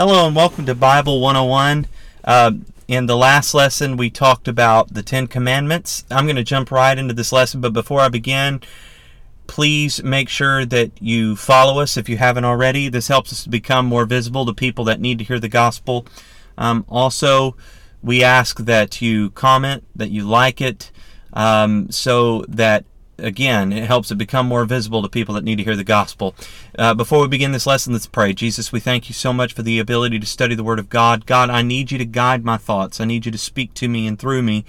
Hello and welcome to Bible 101. In the last lesson, we talked about the Ten Commandments. I'm going to jump right into this lesson, but before I begin, please make sure that you follow us if you haven't already. This helps us to become more visible to people that need to hear the gospel. Also, we ask that you comment, that you like it, so that, again, it helps it become more visible to people that need to hear the gospel. Before we begin this lesson, let's pray. Jesus, we thank you so much for the ability to study the Word of God. God, I need you to guide my thoughts. I need you to speak to me and through me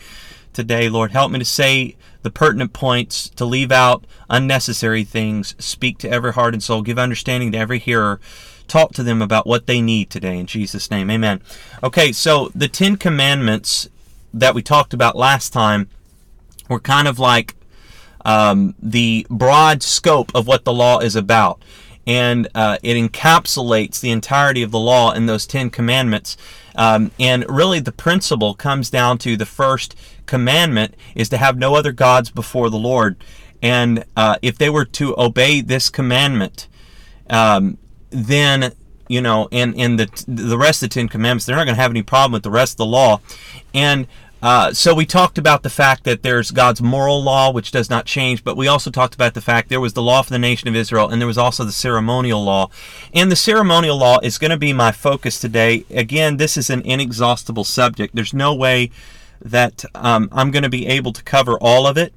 today. Lord, help me to say the pertinent points, to leave out unnecessary things, speak to every heart and soul, give understanding to every hearer, talk to them about what they need today. In Jesus' name, amen. Okay, so the Ten Commandments that we talked about last time were kind of like the broad scope of what the law is about. And it encapsulates the entirety of the law in those 10 commandments. And really the principle comes down to the first commandment is to have no other gods before the Lord. And if they were to obey this commandment, then, you know, and the rest of the 10 commandments, they're not going to have any problem with the rest of the law. And so we talked about the fact that there's God's moral law, which does not change, but we also talked about the fact there was the law for the nation of Israel, and there was also the ceremonial law. And the ceremonial law is going to be my focus today. Again, this is an inexhaustible subject. There's no way that I'm going to be able to cover all of it,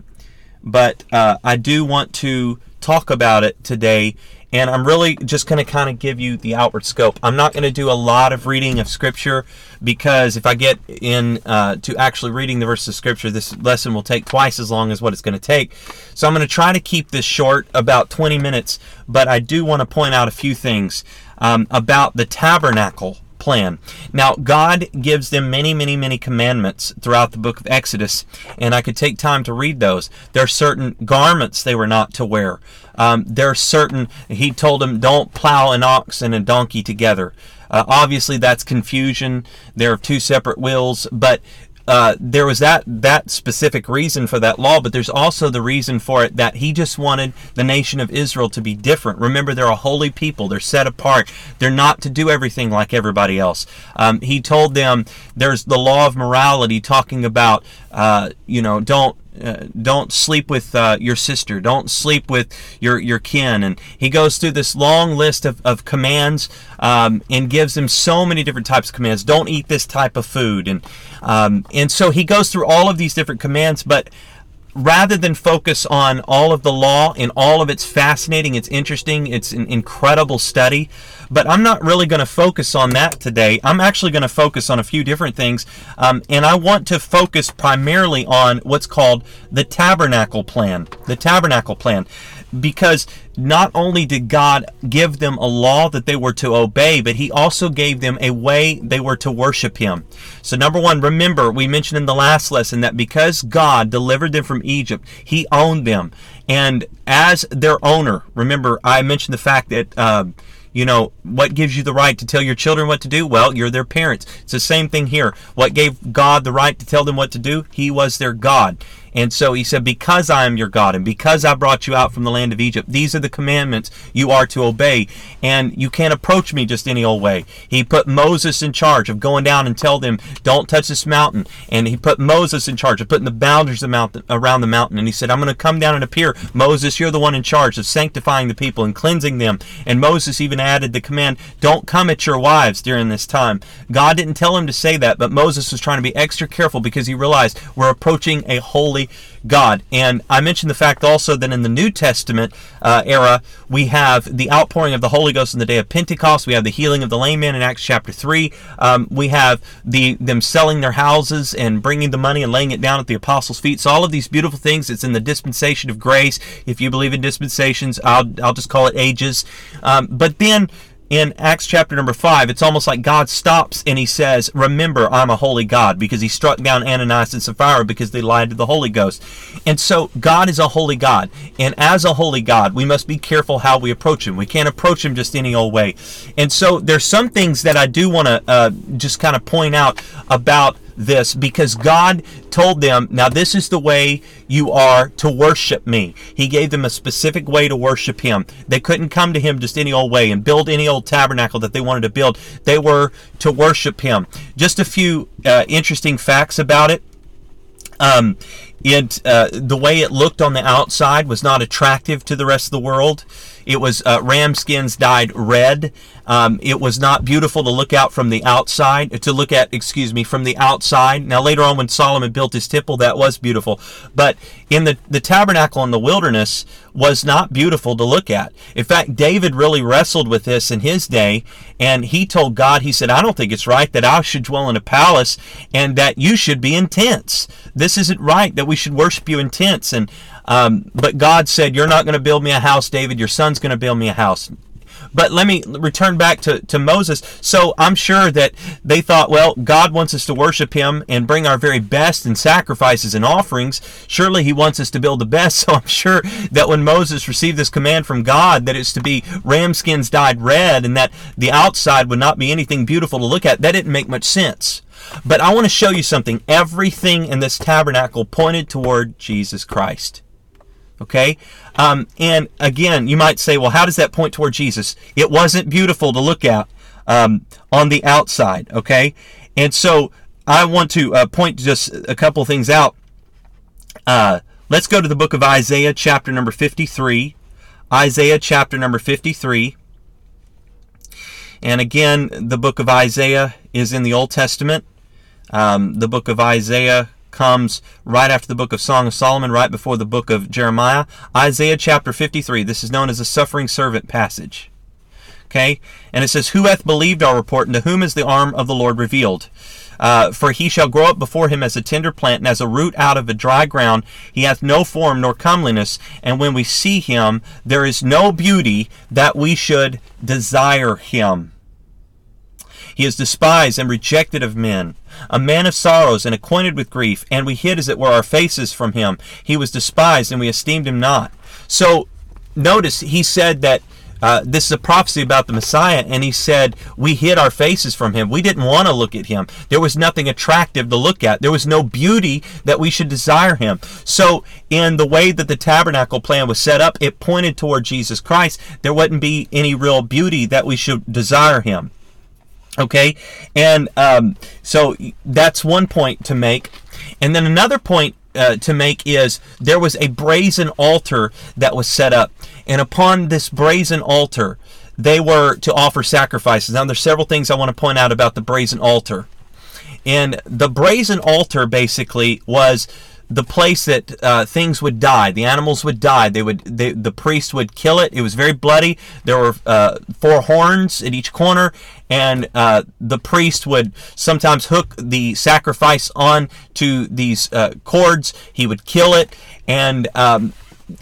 but I do want to talk about it today, and I'm really just going to kind of give you the outward scope. I'm not going to do a lot of reading of Scripture, because if I get in to actually reading the verses of Scripture, this lesson will take twice as long as what it's going to take. So I'm going to try to keep this short, about 20 minutes, but I do want to point out a few things about the tabernacle plan. Now, God gives them many, many, many commandments throughout the book of Exodus, and I could take time to read those. There are certain garments they were not to wear. There are certain, he told them, don't plow an ox and a donkey together. Obviously, that's confusion. There are two separate wills, but there was that specific reason for that law, but there's also the reason for it that he just wanted the nation of Israel to be different. Remember, they're a holy people. They're set apart. They're not to do everything like everybody else. He told them there's the law of morality talking about, don't sleep with your sister. Don't sleep with your kin. And he goes through this long list of commands and gives them so many different types of commands. Don't eat this type of food. And so he goes through all of these different commands, but rather than focus on all of the law and all of its fascinating, it's interesting, it's an incredible study, but I'm not really going to focus on that today. I'm actually going to focus on a few different things, and I want to focus primarily on what's called the tabernacle plan. The tabernacle plan, because not only did God give them a law that they were to obey, but he also gave them a way they were to worship him. So number one, remember, we mentioned in the last lesson that because God delivered them from Egypt, he owned them. And as their owner, remember, I mentioned the fact that, what gives you the right to tell your children what to do? Well, you're their parents. It's the same thing here. What gave God the right to tell them what to do? He was their God. And so he said, because I am your God, and because I brought you out from the land of Egypt, these are the commandments you are to obey, and you can't approach me just any old way. He put Moses in charge of going down and tell them, don't touch this mountain. And he put Moses in charge of putting the boundaries around the mountain. And he said, I'm going to come down and appear. Moses, you're the one in charge of sanctifying the people and cleansing them. And Moses even added the command, don't come at your wives during this time. God didn't tell him to say that, but Moses was trying to be extra careful because he realized we're approaching a holy God. And I mentioned the fact also that in the New Testament era, we have the outpouring of the Holy Ghost in the day of Pentecost. We have the healing of the lame man in Acts chapter 3. We have them selling their houses and bringing the money and laying it down at the apostles' feet. So all of these beautiful things, it's in the dispensation of grace. If you believe in dispensations, I'll just call it ages. But then in Acts chapter number 5, it's almost like God stops and he says, remember, I'm a holy God, because he struck down Ananias and Sapphira because they lied to the Holy Ghost. And so God is a holy God. And as a holy God, we must be careful how we approach him. We can't approach him just any old way. And so there's some things that I do want to just kind of point out about this, because God told them, now this is the way you are to worship me. He gave them a specific way to worship him. They couldn't come to him just any old way and build any old tabernacle that they wanted to build. They were to worship him. Just a few interesting facts about it. The way it looked on the outside was not attractive to the rest of the world. It was ram skins dyed red. It was not beautiful to look out from the outside. To look at, from the outside. Now later on, when Solomon built his temple, that was beautiful. But in the tabernacle in the wilderness was not beautiful to look at. In fact, David really wrestled with this in his day, and he told God, he said, "I don't think it's right that I should dwell in a palace and that you should be in tents. This isn't right that we should worship you in tents." And but God said, "You're not going to build me a house, David. Your son's going to build me a house." But let me return back to Moses. So I'm sure that they thought, well, God wants us to worship him and bring our very best in sacrifices and offerings. Surely he wants us to build the best. So I'm sure that when Moses received this command from God that it's to be ram skins dyed red and that the outside would not be anything beautiful to look at, that didn't make much sense. But I want to show you something. Everything in this tabernacle pointed toward Jesus Christ. Okay? And again, you might say, well, how does that point toward Jesus? It wasn't beautiful to look at on the outside. Okay? And so I want to point just a couple things out. Let's go to the book of Isaiah, chapter number 53. Isaiah, chapter number 53. And again, the book of Isaiah is in the Old Testament. The book of Isaiah comes right after the book of Song of Solomon, right before the book of Jeremiah. Isaiah chapter 53, this is known as the suffering servant passage. Okay? And it says, "Who hath believed our report, and to whom is the arm of the Lord revealed? For he shall grow up before him as a tender plant, and as a root out of a dry ground. He hath no form nor comeliness, and when we see him, there is no beauty that we should desire him. He is despised and rejected of men, a man of sorrows and acquainted with grief, and we hid as it were our faces from him. He was despised, and we esteemed him not." So notice he said that this is a prophecy about the Messiah, and he said, we hid our faces from him. We didn't want to look at him. There was nothing attractive to look at. There was no beauty that we should desire him. So in the way that the tabernacle plan was set up, it pointed toward Jesus Christ. There wouldn't be any real beauty that we should desire him. Okay, and so that's one point to make. And then another point to make is there was a brazen altar that was set up. And upon this brazen altar, they were to offer sacrifices. Now, there's several things I want to point out about the brazen altar. And the brazen altar basically was the place that things would die. The animals would die. The priest would kill it. It was very bloody. There were 4 horns at each corner, and the priest would sometimes hook the sacrifice on to these cords. He would kill it, and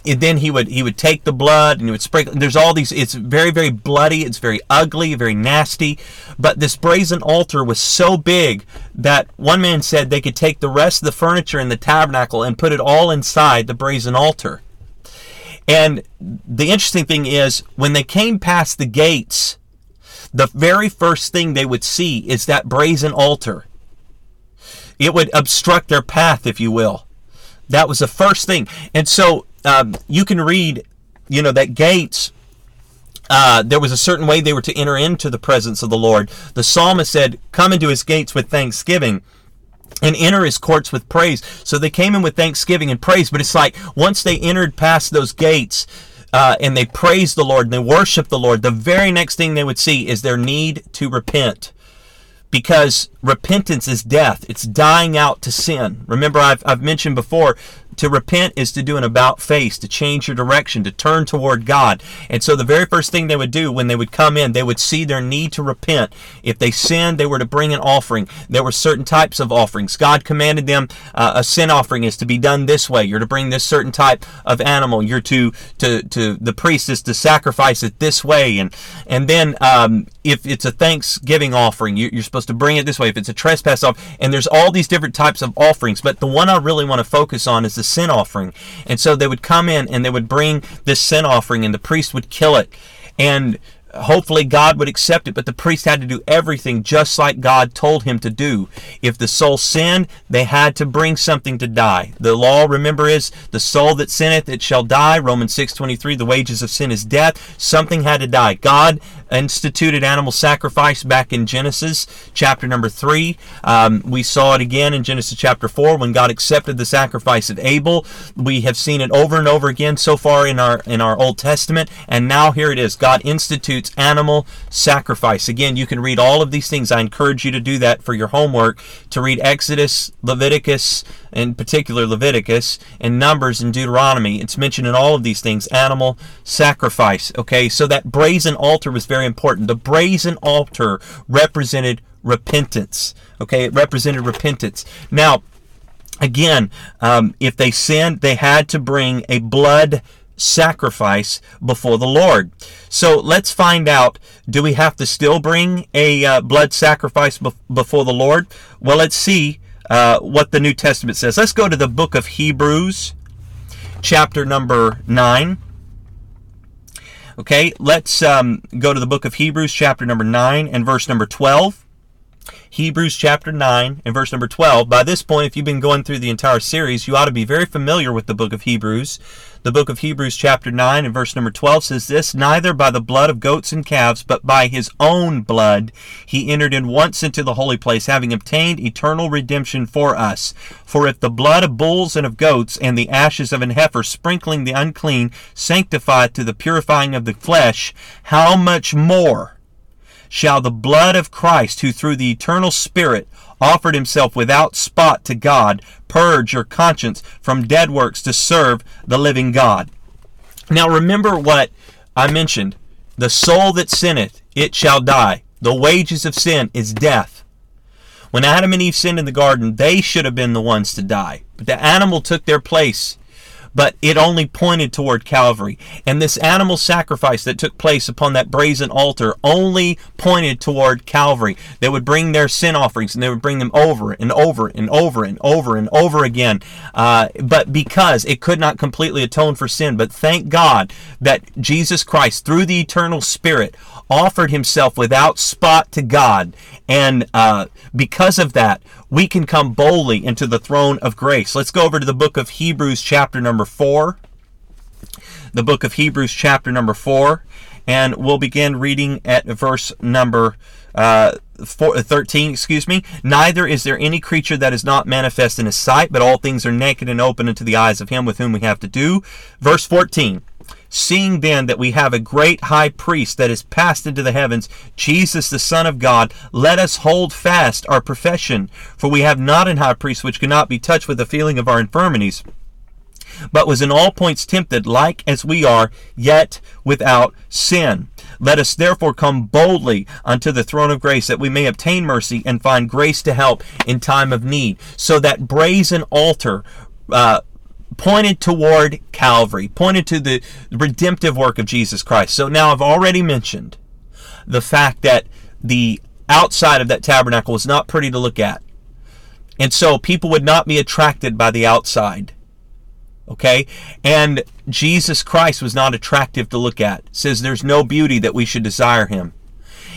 then he would take the blood and he would sprinkle. There's all these. It's very, very bloody. It's very ugly, very nasty. But this brazen altar was so big that one man said they could take the rest of the furniture in the tabernacle and put it all inside the brazen altar. And the interesting thing is, when they came past the gates, the very first thing they would see is that brazen altar. It would obstruct their path, if you will. That was the first thing. And so you can read, that gates, there was a certain way they were to enter into the presence of the Lord. The psalmist said, "Come into his gates with thanksgiving and enter his courts with praise." So they came in with thanksgiving and praise, but it's like once they entered past those gates and they praised the Lord and they worshiped the Lord, the very next thing they would see is their need to repent. Because repentance is death. It's dying out to sin. Remember, I've mentioned before, to repent is to do an about-face, to change your direction, to turn toward God. And so the very first thing they would do when they would come in, they would see their need to repent. If they sinned, they were to bring an offering. There were certain types of offerings. God commanded them, a sin offering is to be done this way. You're to bring this certain type of animal. You're to the priest is to sacrifice it this way. And then if it's a thanksgiving offering, you're supposed to bring it this way. If it's a trespass offering, and there's all these different types of offerings. But the one I really want to focus on is the sin offering. And so they would come in and they would bring this sin offering, and the priest would kill it. And hopefully God would accept it, but the priest had to do everything just like God told him to do. If the soul sinned, they had to bring something to die. The law, remember, is the soul that sinneth, it shall die. Romans 6:23, the wages of sin is death. Something had to die. God instituted animal sacrifice back in Genesis chapter number 3. We saw it again in Genesis chapter 4 when God accepted the sacrifice of Abel. We have seen it over and over again so far in our Old Testament, and now here it is. God institutes animal sacrifice. Again, you can read all of these things. I encourage you to do that for your homework, to read Exodus, Leviticus, in particular Leviticus, and Numbers and Deuteronomy. It's mentioned in all of these things, animal sacrifice. Okay, so that brazen altar was very important. The brazen altar represented repentance. Okay, it represented repentance. Now, again, if they sinned, they had to bring a blood sacrifice before the Lord. So let's find out, do we have to still bring a blood sacrifice before the Lord? Well, let's see what the New Testament says. Let's go to the book of Hebrews, chapter number 9. Okay, let's go to the book of Hebrews, chapter number 9 and verse number 12. Hebrews chapter 9 and verse number 12. By this point, if you've been going through the entire series, you ought to be very familiar with the book of Hebrews. The book of Hebrews chapter 9 and verse number 12 says this: "Neither by the blood of goats and calves, but by his own blood, he entered in once into the holy place, having obtained eternal redemption for us. For if the blood of bulls and of goats and the ashes of an heifer, sprinkling the unclean, sanctified to the purifying of the flesh, how much more shall the blood of Christ, who through the eternal Spirit offered himself without spot to God, purge your conscience from dead works to serve the living God." Now remember what I mentioned. The soul that sinneth, it shall die. The wages of sin is death. When Adam and Eve sinned in the garden, they should have been the ones to die. But the animal took their place. But it only pointed toward Calvary. And this animal sacrifice that took place upon that brazen altar only pointed toward Calvary. They would bring their sin offerings, and they would bring them over and over and over and over and over again. But because it could not completely atone for sin. But thank God that Jesus Christ, through the eternal Spirit, offered himself without spot to God. And because of that, we can come boldly into the throne of grace. Let's go over to the book of Hebrews chapter number 4. The book of Hebrews chapter number 4. And we'll begin reading at verse number 13, "Neither is there any creature that is not manifest in his sight, but all things are naked and open unto the eyes of him with whom we have to do." Verse 14. "Seeing then that we have a great high priest that is passed into the heavens, Jesus the Son of God, let us hold fast our profession. For we have not an high priest which cannot be touched with the feeling of our infirmities, but was in all points tempted like as we are, yet without sin. Let us therefore come boldly unto the throne of grace, that we may obtain mercy and find grace to help in time of need." So that brazen altar pointed toward Calvary, pointed to the redemptive work of Jesus Christ. So now I've already mentioned the fact that the outside of that tabernacle was not pretty to look at. And so people would not be attracted by the outside. Okay? And Jesus Christ was not attractive to look at. It says there's no beauty that we should desire him.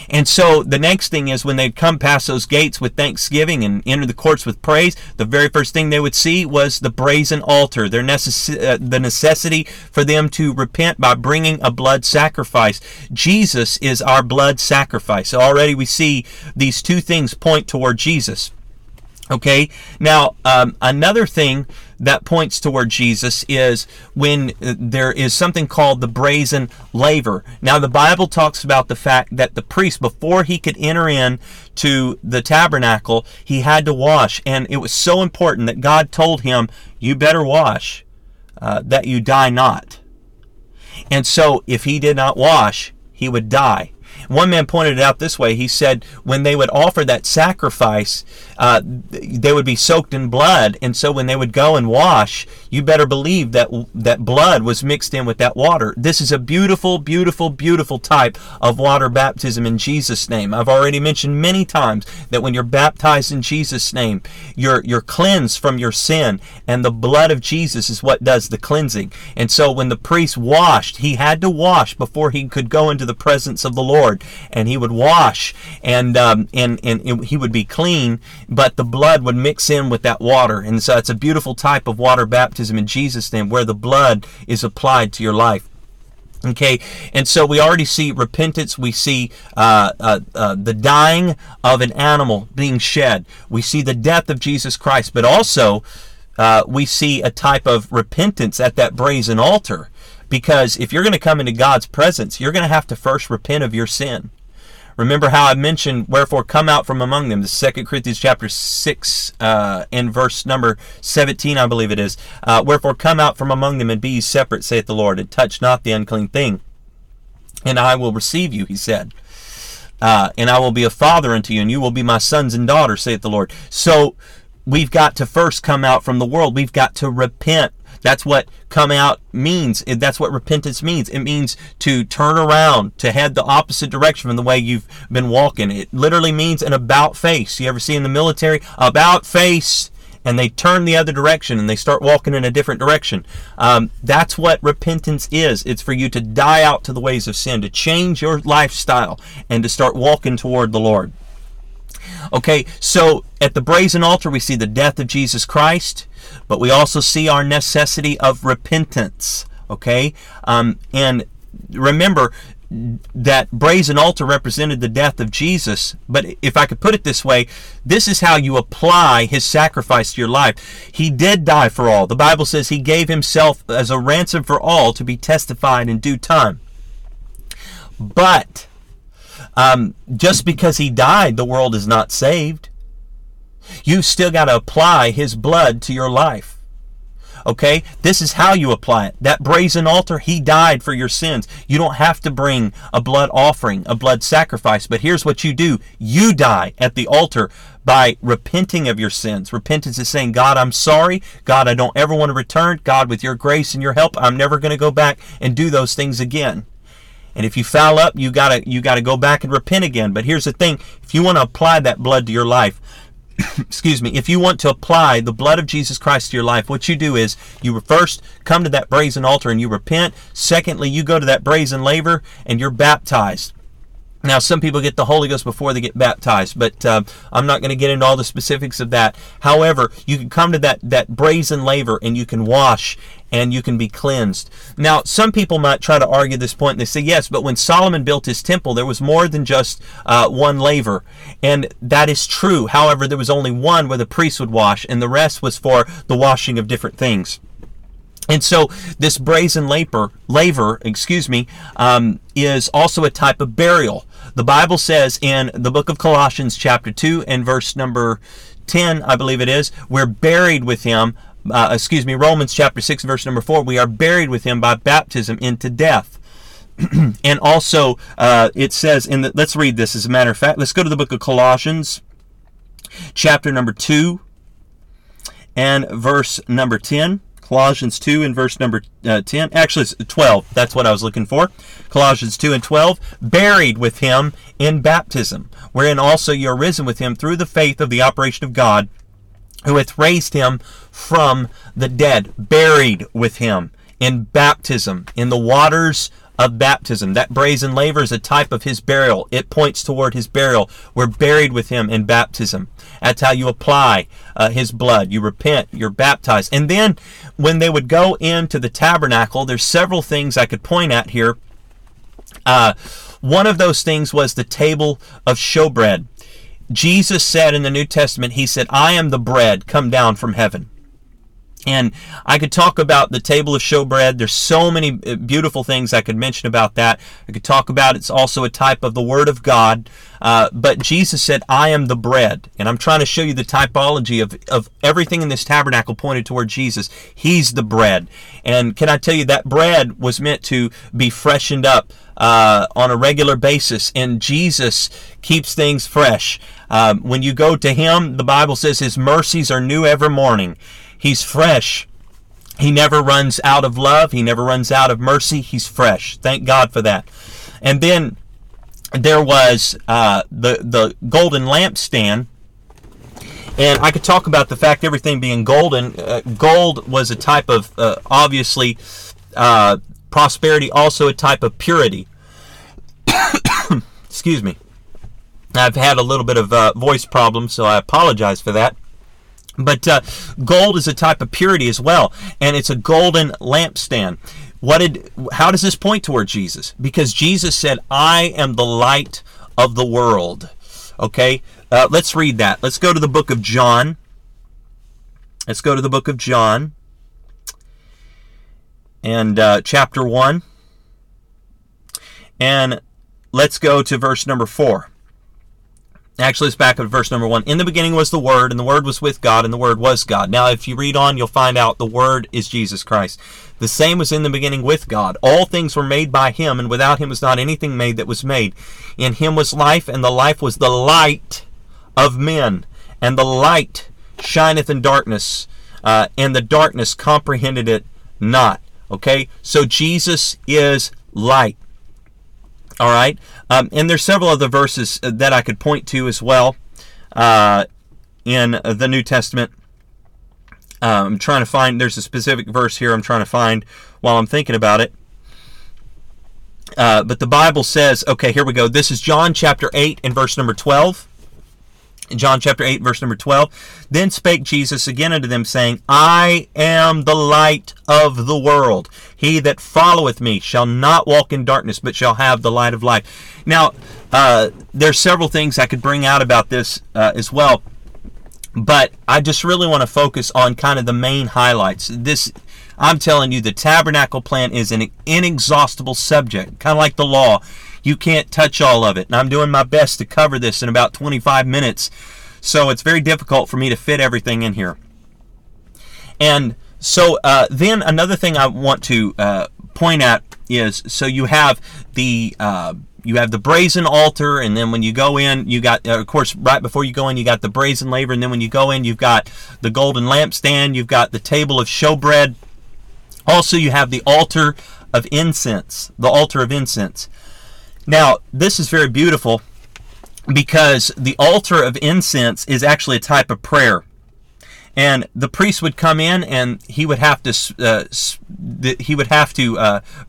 And so the next thing is, when they'd come past those gates with thanksgiving and enter the courts with praise, the very first thing they would see was the brazen altar, the necessity for them to repent by bringing a blood sacrifice. Jesus is our blood sacrifice. So already we see these two things point toward Jesus. Okay, now another thing that points toward Jesus is when there is something called the brazen laver. Now the Bible talks about the fact that the priest, before he could enter in to the tabernacle, he had to wash. And it was so important that God told him, "You better wash, that you die not." And so if he did not wash, he would die. One man pointed it out this way. He said when they would offer that sacrifice, they would be soaked in blood. And so when they would go and wash, you better believe that blood was mixed in with that water. This is a beautiful, beautiful, beautiful type of water baptism in Jesus' name. I've already mentioned many times that when you're baptized in Jesus' name, you're cleansed from your sin. And the blood of Jesus is what does the cleansing. And so when the priest washed, he had to wash before he could go into the presence of the Lord. And he would wash, and he would be clean, but the blood would mix in with that water. And so it's a beautiful type of water baptism in Jesus' name, where the blood is applied to your life. Okay, and so we already see repentance. We see the dying of an animal being shed. We see the death of Jesus Christ, but also we see a type of repentance at that brazen altar. Because if you're going to come into God's presence, you're going to have to first repent of your sin. Remember how I mentioned, wherefore come out from among them. The 2 Corinthians chapter 6 and verse number 17, I believe it is. Wherefore come out from among them and be ye separate, saith the Lord, and touch not the unclean thing. And I will receive you, he said. And I will be a father unto you, and you will be my sons and daughters, saith the Lord. So we've got to first come out from the world. We've got to repent. That's what come out means. That's what repentance means. It means to turn around, to head the opposite direction from the way you've been walking. It literally means an about face. You ever see in the military, about face, and they turn the other direction and they start walking in a different direction. That's what repentance is. It's for you to die out to the ways of sin, to change your lifestyle, and to start walking toward the Lord. Okay, so at the brazen altar we see the death of Jesus Christ, but we also see our necessity of repentance. Okay, and remember that brazen altar represented the death of Jesus. But if I could put it this way, this is how you apply his sacrifice to your life. He did die for all. The Bible says he gave himself as a ransom for all, to be testified in due time. But just because he died, the world is not saved. You've still got to apply his blood to your life. Okay? This is how you apply it. That brazen altar, he died for your sins. You don't have to bring a blood offering, a blood sacrifice. But here's what you do. You die at the altar by repenting of your sins. Repentance is saying, God, I'm sorry. God, I don't ever want to return. God, with your grace and your help, I'm never going to go back and do those things again. And if you foul up, you gotta go back and repent again. But here's the thing. If you want to apply that blood to your life, excuse me, if you want to apply the blood of Jesus Christ to your life, what you do is you first come to that brazen altar and you repent. Secondly, you go to that brazen laver and you're baptized. Now, some people get the Holy Ghost before they get baptized, but I'm not going to get into all the specifics of that. However, you can come to that brazen laver and you can wash and you can be cleansed. Now, some people might try to argue this point. And they say, yes, but when Solomon built his temple, there was more than just one laver. And that is true. However, there was only one where the priest would wash, and the rest was for the washing of different things. And so this brazen laver, is also a type of burial. The Bible says in the book of Colossians chapter 2 and verse number 10, I believe it is, we're buried with him. Romans chapter 6 verse number 4, we are buried with him by baptism into death. And also it says, let's read this as a matter of fact. Let's go to the book of Colossians chapter number 2 and verse number 10. Colossians 2 and verse number 10. Actually, it's 12. That's what I was looking for. Colossians 2 and 12. Buried with him in baptism, wherein also you are risen with him through the faith of the operation of God, who hath raised him from the dead. Buried with him in baptism, in the waters of baptism. That brazen laver is a type of his burial. It points toward his burial. We're buried with him in baptism. That's how you apply his blood. You repent, you're baptized. And then when they would go into the tabernacle, there's several things I could point at here. One of those things was the table of showbread. Jesus said in the New Testament, he said, I am the bread come down from heaven. And I could talk about the table of showbread. There's so many beautiful things I could mention about that. I could talk about it's also a type of the Word of God. But Jesus said, I am the bread. And I'm trying to show you the typology of everything in this tabernacle pointed toward Jesus. He's the bread. And can I tell you that bread was meant to be freshened up on a regular basis. And Jesus keeps things fresh. When you go to Him, the Bible says His mercies are new every morning. He's fresh. He never runs out of love. He never runs out of mercy. He's fresh. Thank God for that. And then there was the golden lampstand. And I could talk about the fact everything being golden. Gold was a type of, obviously, prosperity, also a type of purity. Excuse me. I've had a little bit of voice problem, so I apologize for that. But gold is a type of purity as well, and it's a golden lampstand. How does this point toward Jesus? Because Jesus said, I am the light of the world. Okay, let's read that. Let's go to the book of John. Let's go to the book of John and chapter 1. And let's go to verse number 4. Actually, it's back at verse number 1. In the beginning was the Word, and the Word was with God, and the Word was God. Now, if you read on, you'll find out the Word is Jesus Christ. The same was in the beginning with God. All things were made by Him, and without Him was not anything made that was made. In Him was life, and the life was the light of men. And the light shineth in darkness, and the darkness comprehended it not. Okay? So Jesus is light. All right, and there's several other verses that I could point to as well in the New Testament. I'm trying to find, there's a specific verse here I'm trying to find while I'm thinking about it. But the Bible says, okay, here we go. This is John chapter 8 and verse number 12. John chapter 8, verse number 12. Then spake Jesus again unto them, saying, I am the light of the world. He that followeth me shall not walk in darkness, but shall have the light of life. Now, there's several things I could bring out about this as well, but I just really want to focus on kind of the main highlights. This, I'm telling you, the tabernacle plan is an inexhaustible subject, kind of like the law. You can't touch all of it. And I'm doing my best to cover this in about 25 minutes. So it's very difficult for me to fit everything in here. And so then another thing I want to point at is, so you have the brazen altar, and then when you go in, you got, of course, right before you go in, you got the brazen laver, and then when you go in, you've got the golden lampstand, you've got the table of showbread. Also, you have the altar of incense, the altar of incense. Now, this is very beautiful because the altar of incense is actually a type of prayer. And the priest would come in and he would have to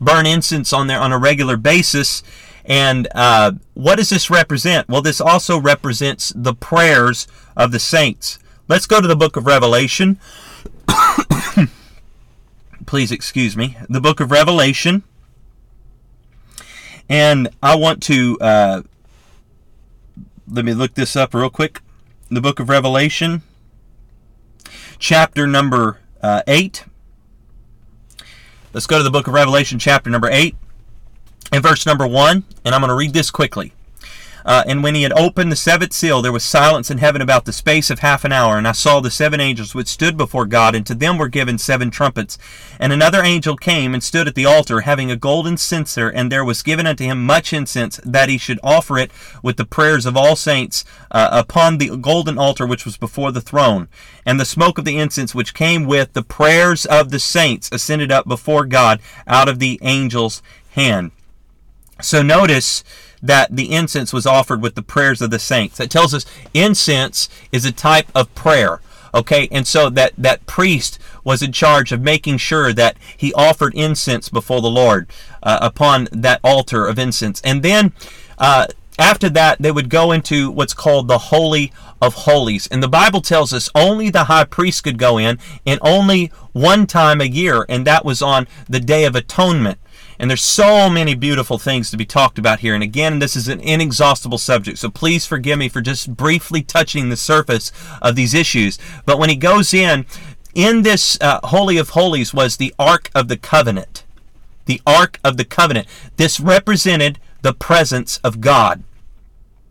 burn incense on there on a regular basis. And what does this represent? Well, this also represents the prayers of the saints. Let's go to the book of Revelation. Please excuse me. The book of Revelation. And I want to, let me look this up real quick. The book of Revelation, chapter number 8. Let's go to the book of Revelation, chapter number 8, and verse number 1. And I'm going to read this quickly. And when he had opened the seventh seal, there was silence in heaven about the space of half an hour. And I saw the seven angels which stood before God, and to them were given seven trumpets. And another angel came and stood at the altar, having a golden censer, and there was given unto him much incense, that he should offer it with the prayers of all saints upon the golden altar which was before the throne. And the smoke of the incense which came with the prayers of the saints ascended up before God out of the angel's hand. So notice that the incense was offered with the prayers of the saints. That tells us incense is a type of prayer. Okay, and so that priest was in charge of making sure that he offered incense before the Lord upon that altar of incense. And then after that, they would go into what's called the Holy of Holies. And the Bible tells us only the high priest could go in, and only one time a year, and that was on the Day of Atonement. And there's so many beautiful things to be talked about here. And again, this is an inexhaustible subject, so please forgive me for just briefly touching the surface of these issues. But when he goes in, in this Holy of Holies was the Ark of the Covenant. The Ark of the Covenant. This represented the presence of God.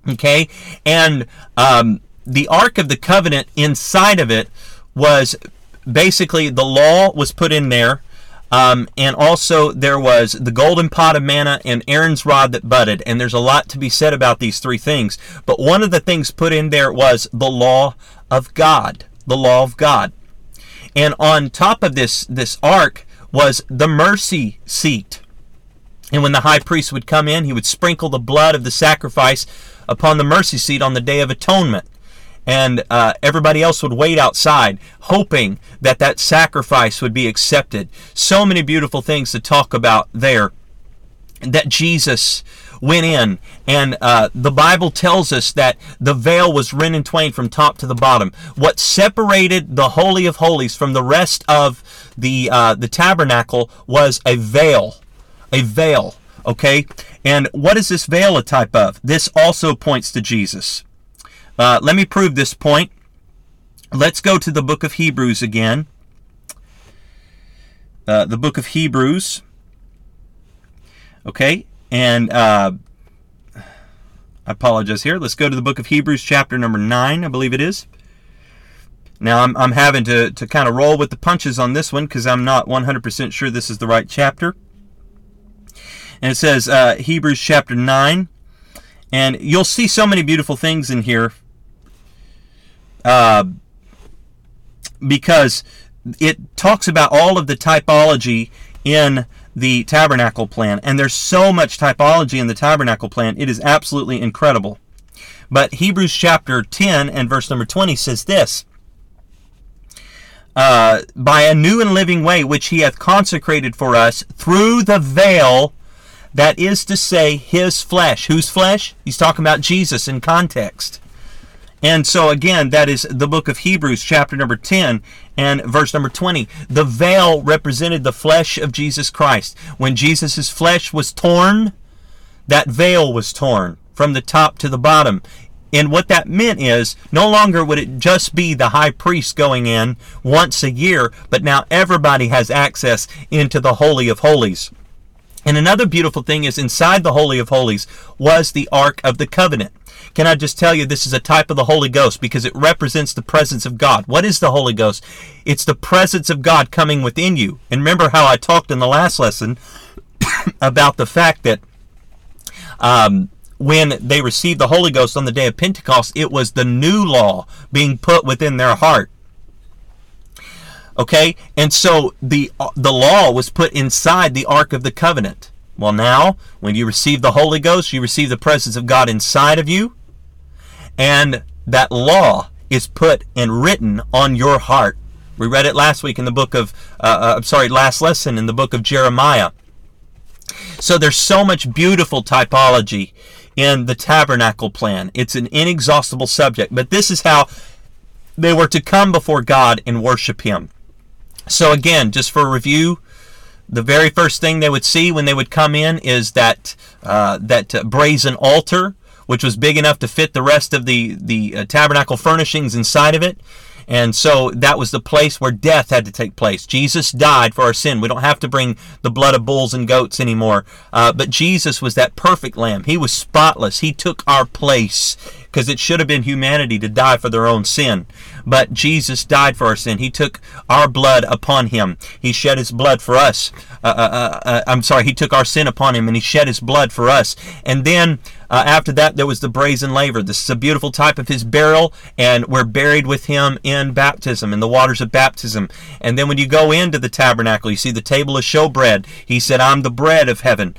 Okay? And the Ark of the Covenant, inside of it was basically the law was put in there. And also there was the golden pot of manna and Aaron's rod that budded. And there's a lot to be said about these three things. But one of the things put in there was the law of God. The law of God. And on top of this ark was the mercy seat. And when the high priest would come in, he would sprinkle the blood of the sacrifice upon the mercy seat on the Day of Atonement. And everybody else would wait outside, hoping that that sacrifice would be accepted. So many beautiful things to talk about there. That Jesus went in, and the Bible tells us that the veil was rent in twain from top to the bottom. What separated the Holy of Holies from the rest of the tabernacle was a veil. A veil, okay? And what is this veil a type of? This also points to Jesus. Let me prove this point. Let's go to the book of Hebrews again. The book of Hebrews. Okay, and I apologize here. Let's go to the book of Hebrews chapter number 9, I believe it is. Now, I'm having to kind of roll with the punches on this one because I'm not 100% sure this is the right chapter. And it says Hebrews chapter 9. And you'll see so many beautiful things in here because it talks about all of the typology in the tabernacle plan. And there's so much typology in the tabernacle plan. It is absolutely incredible. But Hebrews chapter 10 and verse number 20 says this. By a new and living way which he hath consecrated for us through the veil, that is to say, his flesh. Whose flesh? He's talking about Jesus in context. And so again, that is the book of Hebrews chapter number 10 and verse number 20. The veil represented the flesh of Jesus Christ. When Jesus' flesh was torn, that veil was torn from the top to the bottom. And what that meant is, no longer would it just be the high priest going in once a year, but now everybody has access into the Holy of Holies. And another beautiful thing is inside the Holy of Holies was the Ark of the Covenant. Can I just tell you this is a type of the Holy Ghost because it represents the presence of God. What is the Holy Ghost? It's the presence of God coming within you. And remember how I talked in the last lesson about the fact that when they received the Holy Ghost on the day of Pentecost, it was the new law being put within their heart. Okay, and so the law was put inside the Ark of the Covenant. Well, now, when you receive the Holy Ghost, you receive the presence of God inside of you, and that law is put and written on your heart. We read it last week in the book of, last lesson in the book of Jeremiah. So there's so much beautiful typology in the tabernacle plan. It's an inexhaustible subject, but this is how they were to come before God and worship Him. So again, just for review, the very first thing they would see when they would come in is that brazen altar, which was big enough to fit the rest of the tabernacle furnishings inside of it. And so that was the place where death had to take place. Jesus died for our sin. We don't have to bring the blood of bulls and goats anymore. But Jesus was that perfect lamb. He was spotless. He took our place because it should have been humanity to die for their own sin. But Jesus died for our sin. He took our blood upon him. He shed his blood for us. He took our sin upon him and he shed his blood for us. And then after that, there was the brazen laver. This is a beautiful type of his burial, and we're buried with him in baptism, in the waters of baptism. And then when you go into the tabernacle, you see the table of showbread. He said, I'm the bread of heaven.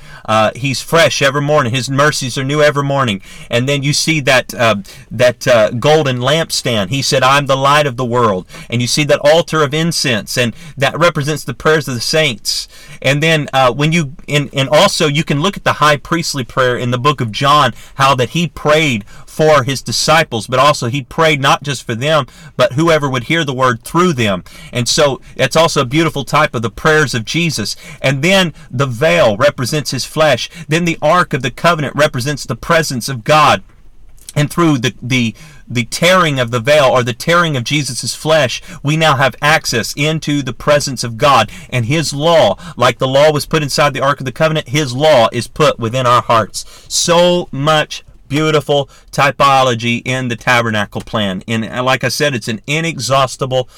He's fresh every morning. His mercies are new every morning. And then you see that golden lampstand. He said, I'm the light of the world. And you see that altar of incense, and that represents the prayers of the saints. And then also you can look at the high priestly prayer in the book of John, how that he prayed for his disciples, but also he prayed not just for them, but whoever would hear the word through them. And so it's also a beautiful type of the prayers of Jesus. And then the veil represents his flesh. Then the Ark of the Covenant represents the presence of God. And through the tearing of the veil, or the tearing of Jesus' flesh, we now have access into the presence of God. And His law, like the law was put inside the Ark of the Covenant, His law is put within our hearts. So much beautiful typology in the tabernacle plan. And like I said, it's an inexhaustible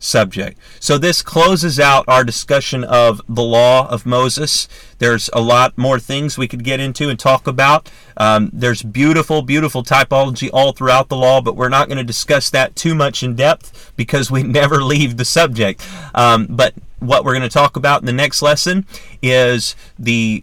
subject. So this closes out our discussion of the law of Moses. There's a lot more things we could get into and talk about. There's beautiful, beautiful typology all throughout the law, but we're not going to discuss that too much in depth because we never leave the subject. But what we're going to talk about in the next lesson is the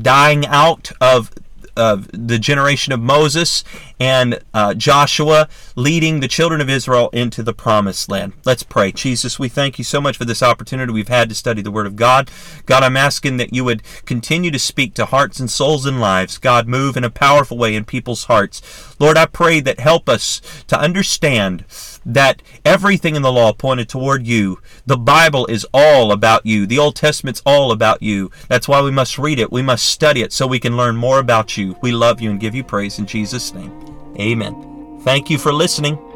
dying out of the generation of Moses and Joshua leading the children of Israel into the promised land. Let's pray. Jesus, we thank you so much for this opportunity we've had to study the Word of God. God, I'm asking that you would continue to speak to hearts and souls and lives. God, move in a powerful way in people's hearts. Lord, I pray that help us to understand that everything in the law pointed toward you. The Bible is all about you. The Old Testament's all about you. That's why we must read it. We must study it so we can learn more about you. We love you and give you praise in Jesus' name. Amen. Thank you for listening.